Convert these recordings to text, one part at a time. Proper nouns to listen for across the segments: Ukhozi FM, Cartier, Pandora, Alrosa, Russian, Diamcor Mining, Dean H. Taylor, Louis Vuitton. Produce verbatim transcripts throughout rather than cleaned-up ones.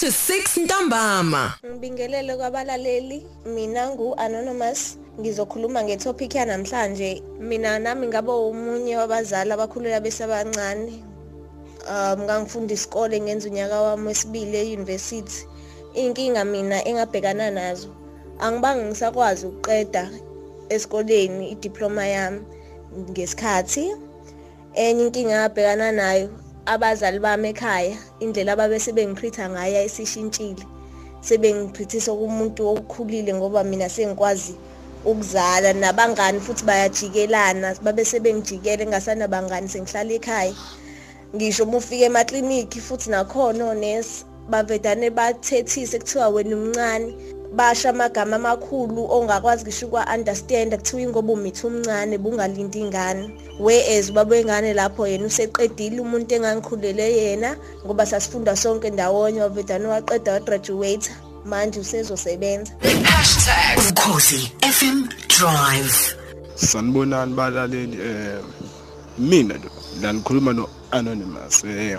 to six ntambama. Mbingelelo kwabalaleli, mina ngu Anonymous, ngizokhuluma nge-topic yanamhlanje. Mina nami ngabe umunye wabazali abakhulela besabancane. Um ngangifunda isikole ngenza unyaka wami wesibili e-university. Inkinga mina engabhekana nazo, angibangi ngisakwazi ukuqeda esikoleni i-diploma yami ngesikhathi. Enye inkinga abhekana nayo, abazali bami ekhaya indlela ababese bengiphitha ngayo isishintshile, sebengiphithisa kumuntu okhulile ngoba mina sengikwazi ukuzala, nabangani futhi bayajikelana, babese bengijikele ngasana bangani, sengihlala ekhaya. Ngisho mufike emaclinic futhi nakhona onesi bavedane bathethise kuthiwa wena umncane, basha amagama amakhulu ongakwazi kishukwa understand kuthiwa ingoba umithi umncane bungalindi ingane, whereas babo ingane lapho yena useqedile umuntu engangikhulele yena ngoba sasifunda sonke ndawonye, wavedane waqeda wagraduate, manje usezosebenza. Ukhozi F M Drive. Sanibonani balaleli, eh mina lo ngikhuluma no Anonymous. eh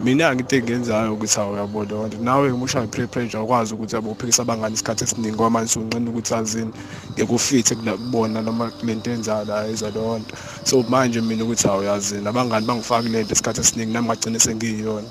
Mina ngithe ngenzayo ukuthi awuyabona leyo nto. Nawe umusha peer pressure akwazi ukuthi abophikisa abangani isikhathi esiningi ngoba manje unqina ukuthi azini ngekufithe kubona noma kulento enzayo la izo leyo nto. So manje mina ukuthi awuyazini abangani bangifaka kulento isikhathi esiningi nami ngagcina sengiyona.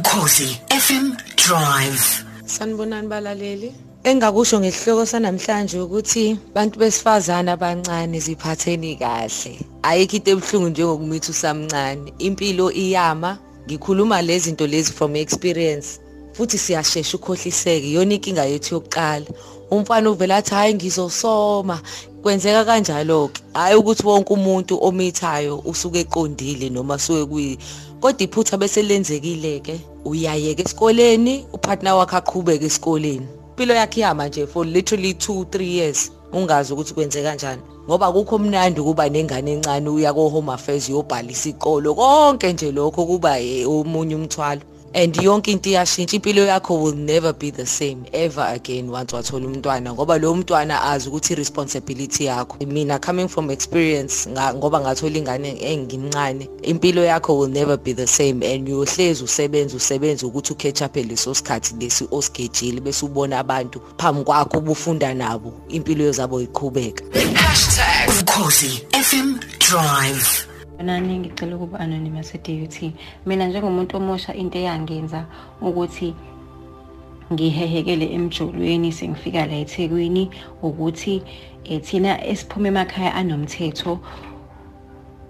Ukhozi F M Drive. Sanibonani balaleli. Engakusho ngesihloko sanamhlanje ukuthi bantu besifazana abancane ziphatheni kahle. Ayikho into ebuhlungu njengokumitha usamncane. Impilo iyama. Ngikhuluma lezi zinto lezi from experience. Futhi siyashesha ukhohliseke. Yona inkinga yethu yokuqala. Umfana uvela athi hayi ngizosoma. Kwenzeka kanjalo ke. Hayi ukuthi wonke umuntu omithayo usuke eqondile noma suke kuyi. Kodwa iphutha bese lenzekile ke. Uyayeka esikoleni, upartner wakhe aqhubeka esikoleni. Impilo yakhe yama nje for literally two three years. Ungazi ukuthi kwenze kanjani ngoba akukho mnandi kuba nengane encane uya ko home affairs yobhalisa isikolo, konke nje lokho kuba umunye umthwalo, and yonke into iyashintsha. Impilo yakho will never be the same ever again once wathola umntwana, ngoba lo mntwana azi ukuthi responsibility yakho. Mina coming from experience ngoba ngathola ingane engincane, impilo yakho will never be the same, and uyohlezi usebenza usebenza ukuthi uketch up leso sikhathi lesi osigejile bese ubona abantu phambi kwakho ubufunda nabo, impilo yozabo iqhubeka. Ukhozi F M Drive. Nani ngicela ukuba Anonymous duty. Mina njengomuntu omosha into eyangenza ukuthi ngihehekele emjolweni sengifika la eThekwini ukuthi ethina esiphuma emakhaya anomthetho,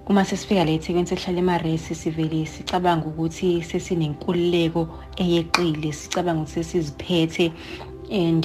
uma sesifika la eThekwini sehlala emaresi sivele sicabanga ukuthi sesinenkululeko eyeqile, sicabanga ukuthi sesiziphethe and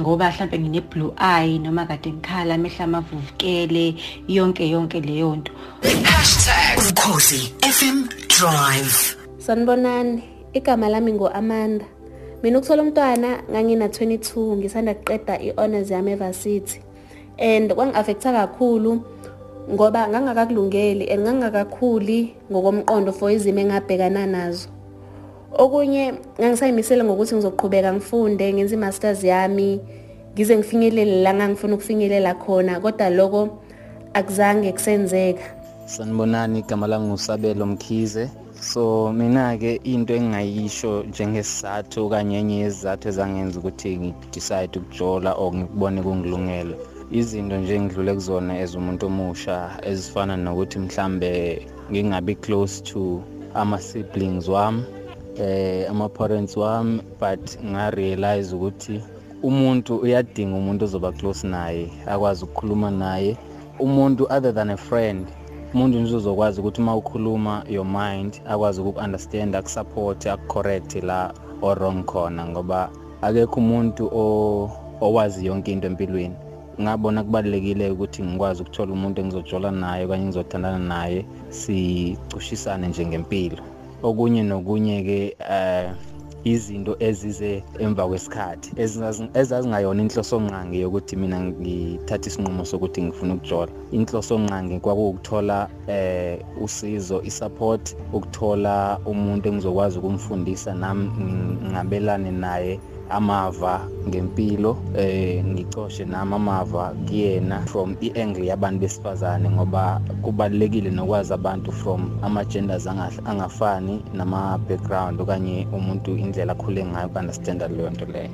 ngoba mhlawumbe ngine blue eye noma kade ngikhala amehla amavuvukele, yonke yonke leyo nto. Ukhozi F M Drive. Sanibonani, igama lami ngo Amanda. Mina ukuthola umntwana ngangina twenty-two, ngisanda kuqeda i-honors yami eVarsity, and kwangi-affecta kakhulu ngoba ngangakakulungeli and ngangakakhuli ngokomqondo for izimo engabhekana nazo. Okunye ngangisayimisele ngokuthi ngizoqhubeka ngifunde ngenze masters yami ngize ngifinyelele la ngangifuna ukufinyelela khona, kodwa lokho akuzange kusenzeka. Sanibonani, igama lami nguSabelo Mkhize. So mina ke into engingayisho njengesizathu kanye enye izizathu ezangenza ukuthi ngidecide ukujola or ngibone kungilungela, izinto nje engidlule kuzona as umuntu omusha ezifana nokuthi mhlambe ngingabi close to ama siblings wami, eh ama parents wami, but nga realize ukuthi umuntu uyadinga umuntu ozoba close naye, akwazi ukukhuluma naye, umuntu other than a friend, umuntu nizozokwazi ukuthi uma ukhuluma your mind akwazi ukuunderstand, akusupport, akucorrect la or wrong khona, ngoba akekho umuntu owazi yonke into empilweni. Ngabona kubalekile ukuthi ngikwazi ukuthola umuntu engizojola naye kanye ngizothandana naye sicushisane njengempilo. Okunye nokunye ke eh izinto ezize emva kwesikhathi ezazingayona inhloso nqangi yokuthi mina ngithatha isinqumo sokuthi ngifuna ukujola. Inhloso nqangi kwakukuthola eh usizo, isupport, ukuthola umuntu engizokwazi ukumfundisa nami ngabelane naye amava ngempilo, eh ngicoshe nami amava kuyena from iangle yabantu besifazane, ngoba kubalekile nokwazi abantu from ama genders angafani nama background okanye umuntu indlela khule ngayo understand leyo nto leyo.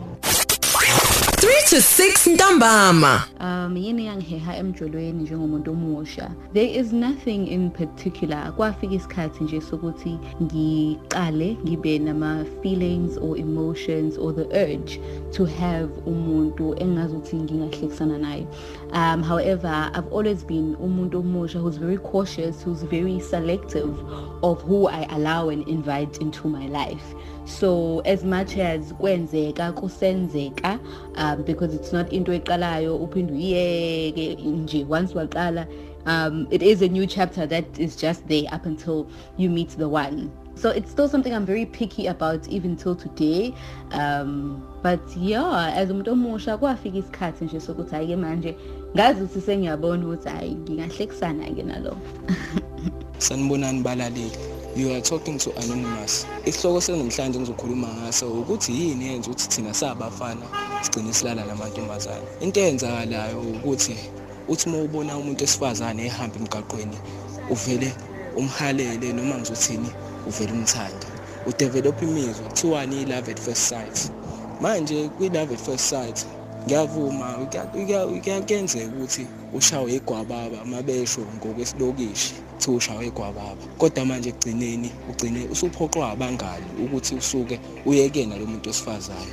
three to six ntambama. Um yini yangiheha emjolweni njengomuntu omusha. There is nothing in particular. Kwafika isikhathi nje sokuthi ngiqale ngibe nama feelings or emotions or the urge to have umuntu engazothi ngingahlekisana naye. Um however, I've always been umuntu omusha who's very cautious, who's very selective of who I allow and invite into my life. So as much as kwenzeka kusenzeka, um, because it's not into eqalayo uphinde uyeke nje once waqala, um it is a new chapter that is just there up until you meet the one. So it's still something I'm very picky about even till today. Um but yeah, as umuntu omusha kwafika isikhathi nje sokuthi ayike manje ngazi ukuthi sengiyabona ukuthi hayi ngingahlekisana ke nalo. Sanibonani balaleli. You are talking to anonymous. Isihloko senomhlanje ngizokhuluma ngaso ukuthi yini yenza ukuthi thina sabafana sigcine silala namantombazane. Into eyenzakalayo ukuthi uthi uma ubona umuntu esifazane ehamba emgaqweni uvele umhalele noma ngizothini uvele umthanda. Udevelop imizwa kuthiwani love at first sight. Manje kwi love at first sight ngiyavuma ukuyakenzeka ukuthi ushawe igwababa amabesho ngokwesilokishi uthi ushawe igwababa, kodwa manje egcineni ugcine usuphoqwa abangani ukuthi usuke uyekena lo muntu osifazane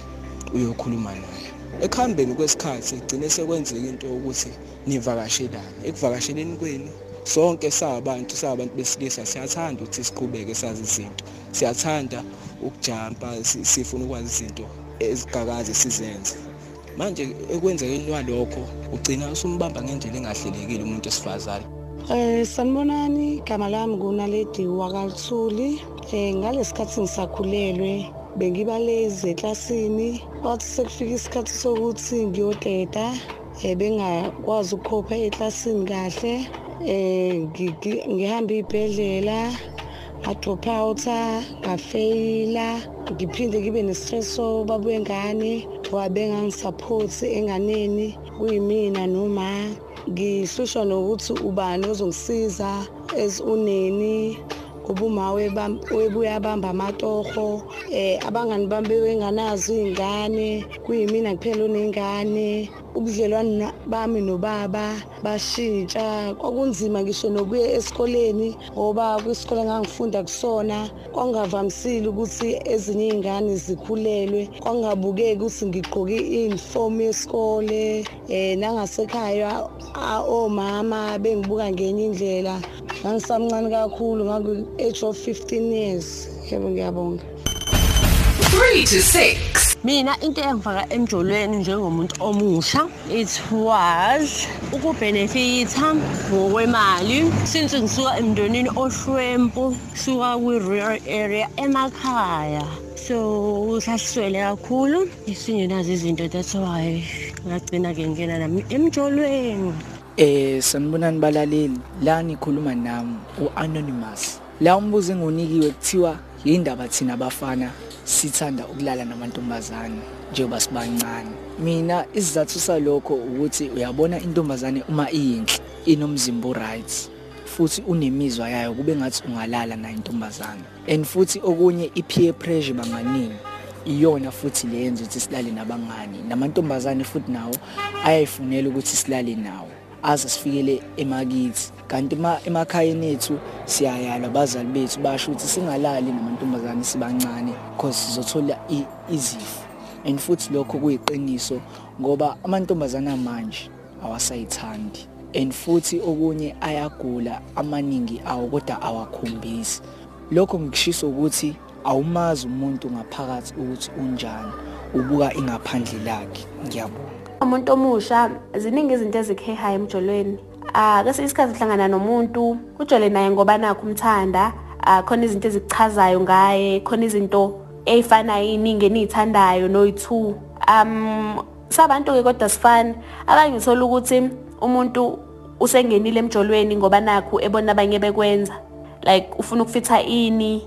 uyokhuluma naye. Ekhambeni kwesikhathi igcine sekwenzeka into ukuthi nivakashelane. Ekuvakasheleni kwenu sonke sabantu sabantu besilisa siyathanda ukuthi siqhubeke sazi izinto, siyathanda ukujumpa, sifuna ukwazi izinto ezigagazi sizenze. Manje ekwenzekeni lokho ugcina usumbamba ngendlela engahlelekile umuntu esifazane. Eh sanibonani, igama lami nguNaledi wakaLthuli. Eh ngalesikhathi ngisakhulelwe bengibaleze eklasini, kwathi sekufika isikhathi sokuthi ngiyoteta ebengakwazi ukukhopha eklasini kahle. Eh ngihamba ibhedlela adrop out, ngafeyila, ngiphinde ngibe nestress obabuye ngane wabenga ngisupport enganeni kuyimina noma ngihlushwa nokuthi ubani ozongisiza as uneni kubumawe webuya bamba amatoho. Eh abangani bambe wenganazo izingane kuyimina kuphela unengane. Ubudlelwane bami nobaba bashintsha, kwakunzima ngisho nokuye esikoleni ngoba kwisikole ngangifunda kusona kwangavamisile ukuthi ezinye izingane zikhulelwe, kwangabukeki ukuthi ngigqoke iuniform yesikole. Eh nangasekhaya omama bengibuka ngenye indlela, ngisamncane kakhulu ngaku age of fifteen years. Yebo, ngiyabonga. three to six. Mina into engifaka emjolweni njengomuntu omusha, it was ukubenefitha ngokwemali since ngisuka emndenini ohlwempu, suka kwi-rural area emakhaya. So saswele kakhulu isingenazo izinto, that's why ngagcina ke ngena nami emjolweni. Eh sanibonani balaleli, lani khuluma nami u-anonymous. La umbuzo ngunikiwe kuthiwa yindaba thina abafana sithanda ukulala namantombazane njengoba sibancane. Mina isizathu salokho ukuthi uyabona intombazane uma iyinhle inomzimba oright futhi unemizwa yayo kube ngathi ungalala nayo intombazane, and futhi okunye i-peer pressure banganingi iyona futhi leyenza ukuthi silale nabangani. Namantombazane futhi nawo ayayifunela ukuthi silale nawo aze sifikele emakithi, kanti ma emakhaya nethu siyayala abazali bethu basho ukuthi singalali namantombazane sibancane because sizothola izifo, and futhi lokho kuyiqiniso ngoba amantombazane manje awasayithandi and futhi okunye ayagula amaningi awo kodwa awakhombisi. Lokho ngishisa ukuthi awumazi umuntu ngaphakathi ukuthi unjani, ubuka ingaphandle lakhe. Ngiyabonga. Umuntu omusha ziningi izinto ezikheha emjolweni. Ah kase isikhathi uhlangana nomuntu ujole naye ngoba nakho umthanda, khona izinto ezichazayo ngaye, khona izinto efana iningi enithandayo noyithu. Um sabantu ke kodwa sifani, abanye uthola ukuthi umuntu usengenile emjolweni ngoba nakho ebona abanye bekwenza. Like ufuna ukufitha ini,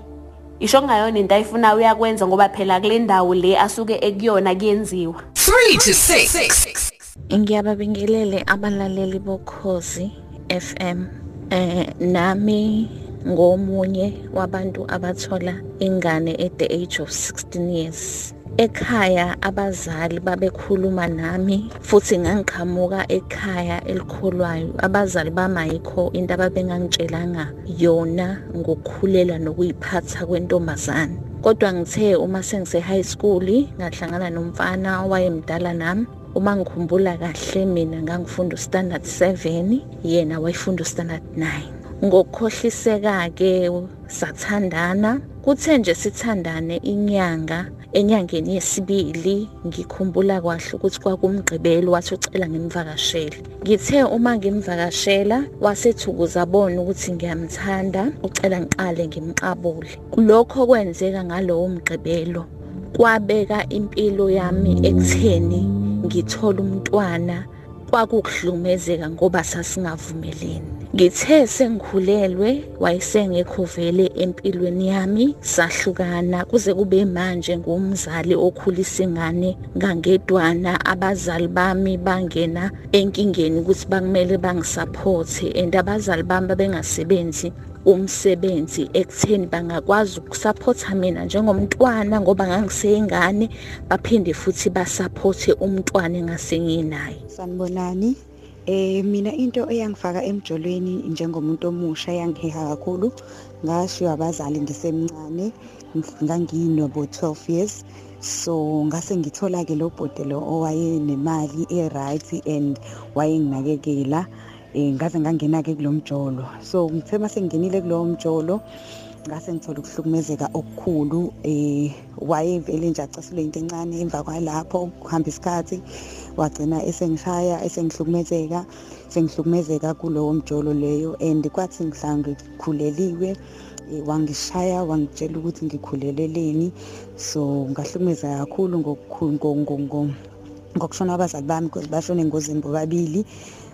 isho ngayona into ayifuna uyakwenza ngoba phela kule ndawo le asuke ekuyona kuyenziwa. three to six Ngiyababingelele abalaleli boKhozi F M. Eh nami ngomunye wabantu abathola ingane at the age of sixteen years. Ekhaya abazali babekhuluma nami futhi ngangikhamuka ekhaya elikholwayo. Abazali bamayikho into ababengangitshelanga yona ngokukhulela nokuyiphatha kwentombazane. Kodwa ngithe uma sengise high school ngahlangana nomfana owayemdala nami. Uma ngikhumbula kahle mina ngangifunda standard seven, yena wayefunda standard nine. Ngokukhohliseka ke sathandana, kuthe nje sithandane inyanga. Enyangeni yesibili ngikhumbula kwahle ukuthi kwakumgqibelo wathi ucela ngimvakashele. Ngithe uma ngimvakashela wasethukuza bona ukuthi ngiyamthanda, ucela ngiqale ngimqabule. Lokho kwenzeka ngalowo mgqibelo kwabeka impilo yami ekutheni ngithola umntwana. Kwakukhlumezeka ngoba sasingavumeleni. Ngithe sengikhulelwe wayesengekho vele empilweni yami, sahlukana kuze kube manje ngumzali okhulisa ingane ngangedwana. Abazali bami bangena enkingeni ukuthi bakumele bangisupport, and abazali bami bengasebenzi umsebenzi ekutheni bangakwazi ukusupporta mina njengomntwana ngoba ngangiseyingane, baphinde futhi basupporte umntwana ngasenginaye. Sanibonani. Eh mina into eyangifaka emjolweni njengomuntu omusha yangiheha kakhulu, ngashiya abazali ngisemncane, nganginobo twelve years. So ngase ngithola ke lo bhodelo owayenemali e-right and wayenginakekela, eh ngaze ngangena ke kulomjolo. So ngithe mase ngingenile kulomjolo ngase ngithola ukuhlukumezeka okukhulu. Eh wayevele nje acasulwe into encane, emva kwalapho kuhamba isikhathi wagcina esengishaya, esengihlukumezeka sengihlukumezeka kulowo mjolo leyo. And kwathi ngihlange ngikhuleliwe wangishaya wangitshela ukuthi ngikhuleleleni. So ngahlukumezeka kakhulu ngokukhulu ngokushona abazali bami because bashone ngozini bobabili.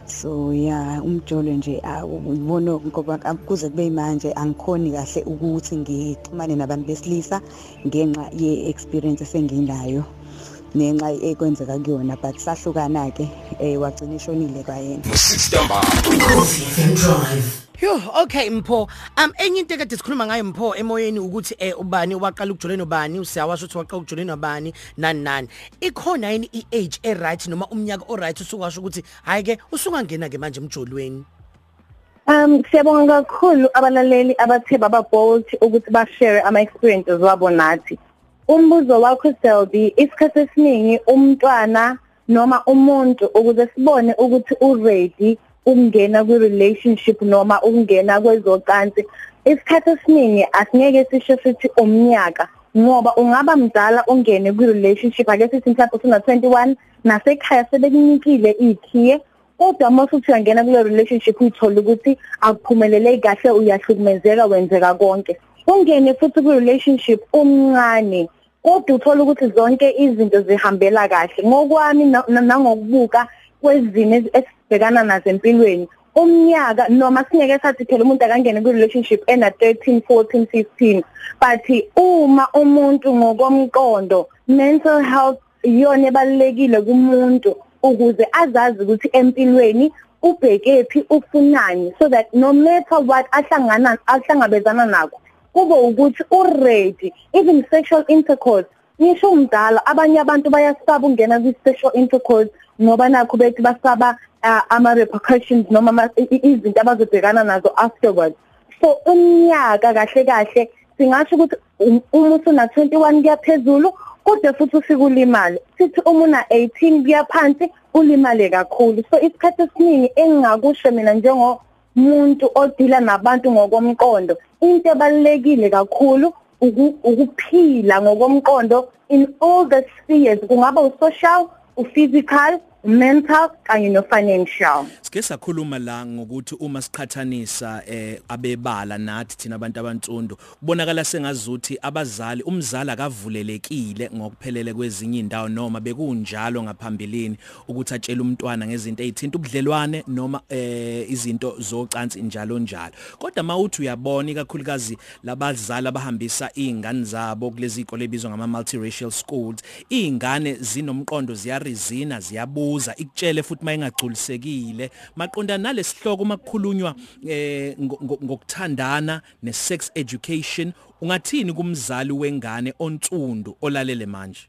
So yeah, umjolo nje awubona ngoba kuze kube manje angikhoni kahle ukuthi ngixhumane nabantu besilisa ngenxa ye experience esenginayo nenxa ekwenzeka kuyona, but sahlukana ke wagcina ishonile kwayena. Yo, okay Mpho. Um enye into ekade sikhuluma ngayo Mpho emoyeni ukuthi eh ubani waqala ukujoleni nobani, usiyawasho ukuthi waqala ukujoleni nobani nani nani. Ikhona yini i-age e-right noma umnyaka o-right usukwazi ukuthi hayi ke usungangena ke manje emjolweni? Um siyabonga kakhulu abalaleli abathe baba bold ukuthi bashare ama experiences wabo nathi. Umbuzo wakho Selby, isikhathi esiningi umntwana noma umuntu ukuze sibone ukuthi u-ready ungena kwi-relationship noma ungena kwezocansi, isikhathi esiningi asingeke sisho sithi umnyaka ngoba ungaba mdala ungene kwi-relationship. Ake sithi mhlawumbe usuna twenty-one nasekhaya sebekunikile ikhiye, kodwa mase uthi uyangena kule-relationship uyithole ukuthi akuphumelele kahle, uyahlukumezeka, wenzeka konke. Ungene futhi kwi-relationship umncane kodwa uthola ukuthi zonke izinto zihambela kahle. Ngokwami nangokubuka kwezimo esibhekana nazo empilweni, umnyaka noma singeke sathi phela umuntu akangene kwi-relationship ena thirteen, fourteen, fifteen, but uma umuntu ngokomqondo, mental health iyona ebalulekile kumuntu ukuze azazi ukuthi empilweni ubhekephi, ufunani, so that no matter what ahlangana ahlangabezana nako kube ukuthi u-ready. Even sexual intercourse, nisho umdala abanye abantu bayasaba ukungena kwi-sexual intercourse ngoba nakho bethi basaba ama-repercussions noma izinto abazobhekana nazo afterwards. So umnyaka kahle kahle singasho ukuthi uma usuna twenty-one kuyaphezulu kodwa futhi usike ulimale, sithi uma una eighteen kuya phansi ulimale kakhulu. So isikhathi esiningi engingakusho mina njengo muntu odila nabantu ngokomqondo, into ebalulekile kakhulu ukuphila ngokomqondo in all the spheres, kungaba u-social, u-physical, mental kanye no-financial. Sike sakhuluma la ngokuthi uma siqhathanisa eh, abebala nathi thina abantu abantsundu, kubonakala sengazuthi abazali, umzali akavulelekile ngokuphelele kwezinye indawo, noma bekunjalo ngaphambilini ukuthi atshele umntwana ngezinto ezithinta ubudlelwane noma eh, izinto zocansi njalo njalo. Kodwa mawuthi uyabona ikakhulukazi labazali abahambisa izingane zabo kulezi izikole ebizwa ngama-multiracial schools, izingane zinomqondo, ziyarizina, ziyabu ikutshele futhi mayingagculisekile maqonda nalesihloko makukhulunywa eh, ngokuthandana ne-sex education, ungathini kumzali wengane ontsundu olalele manje?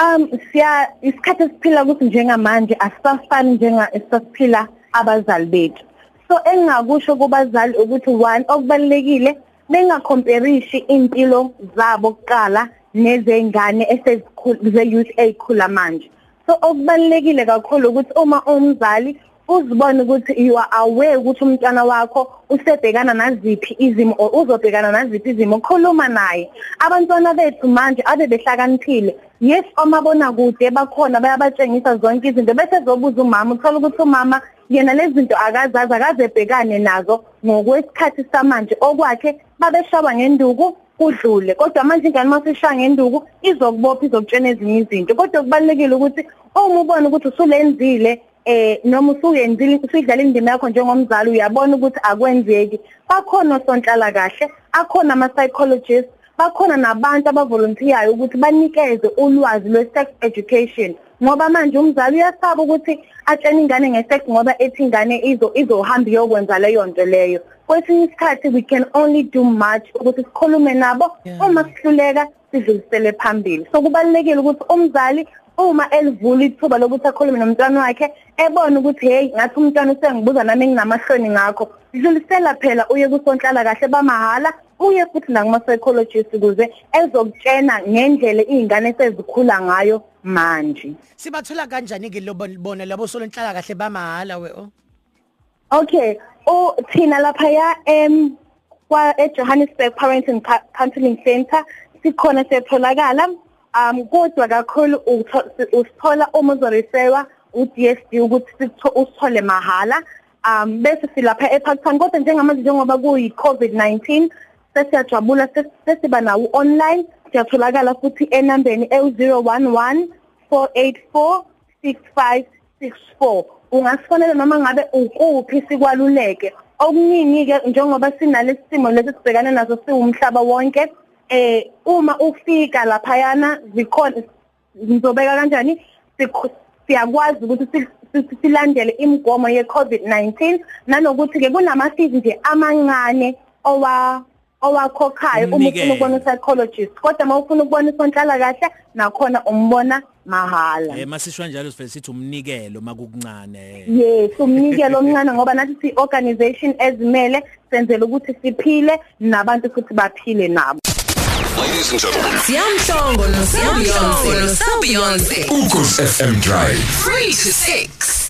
Um siya isikhathi esiphila kuthi njengamanje asifani njenga esiphila abazali bethu. So engingakusho kubazali ukuthi one okubalekile bengacompareishi impilo zabo kuqala nezengane eseze-youth ezikhula manje. So okubalekile kakhulu ukuthi uma umzali uzibone ukuthi you are aware ukuthi umntwana wakho usebhekana naziphi izimo or uzobhekana naziphi izimo, khuluma naye. Abantwana bethu manje abe behlakaniphile. Yes, omabona kude bakhona bayabatshengisa zonke izinto, bese zobuza umama, uthola ukuthi umama yena lezi zinto akazazi, akazebhekane nazo ngokwesikhathi samanje okwakhe babeshaba ngenduku kudlule. Kodwa manje ingane masishaya ngenduku izokubopha, izokutshena ezinye izinto. Kodwa kubalekile ukuthi uma ubona ukuthi usulenzile eh noma usuyenzile usidlala indima yakho njengomzali, uyabona ukuthi akwenzeki, bakhona osonhlala kahle, akhona ama psychologists, bakhona nabantu abavolunteer ukuthi banikeze ulwazi lwe-sex education. Ngoba manje umzali uyasaba ukuthi atshene ingane nge-sex ngoba ethi ingane izo izohamba iyokwenza leyo nto leyo. Kwesinye isikhathi we can only do much ukuthi sikhulume nabo, uma sihluleka sidlulisele phambili. So kubalulekile ukuthi umzali uma elivula ithuba lokuthi akhulume nomntwana wakhe ebone ukuthi hey ngathi umntwana usengibuza nami nginamahloni ngakho, dlulisela phela uye kusonhlala kahle bamahala, uye futhi nakuma-psychologist ukuze ezokutshena ngendlela iy'ngane sezikhula ngayo manje. Sibathola kanjani-ke bona labo solonhlala kahle bamahala we? Oh okay, o thina laphaya em kwa eJohannesburg Parenting Counseling Center sikhona setholakala. Um kodwa kakhulu usithola uma uzoreferwa u-D S D ukuthi usithole mahala. Um bese silapha eParktown, kodwa njengamanje njengoba kuyi-COVID nineteen sesiyajabula sesiba nawo online. Siyatholakala futhi enambeni zero one one four eight four six five six four. Ungasifonela noma ngabe ukuphi sikwaluleke. Okuningi-ke njengoba sinalesi simo lesi sibhekane naso siwumhlaba wonke, eh uma ufika laphayana zikhona, ngizobeka kanjani, siyakwazi ukuthi silandele imigomo ye-COVID nineteen, nanokuthi-ke kunamasizi nje amancane owa owakhokhayo uma ufuna ukubona psychologist, kodwa uma ufuna ukubona isonhlala kahle nakhona umbona mahala. Eh masishwa njalo sivele sithi umnikelo makukuncane. Yes, umnikelo omncane ngoba nathi si organization ezimele senzele ukuthi siphile nabantu futhi baphile nabo. Ladies and gentlemen, Siyamhlongo noSiyabiyonze noSiyabiyonze Ukhozi F M Drive three to six.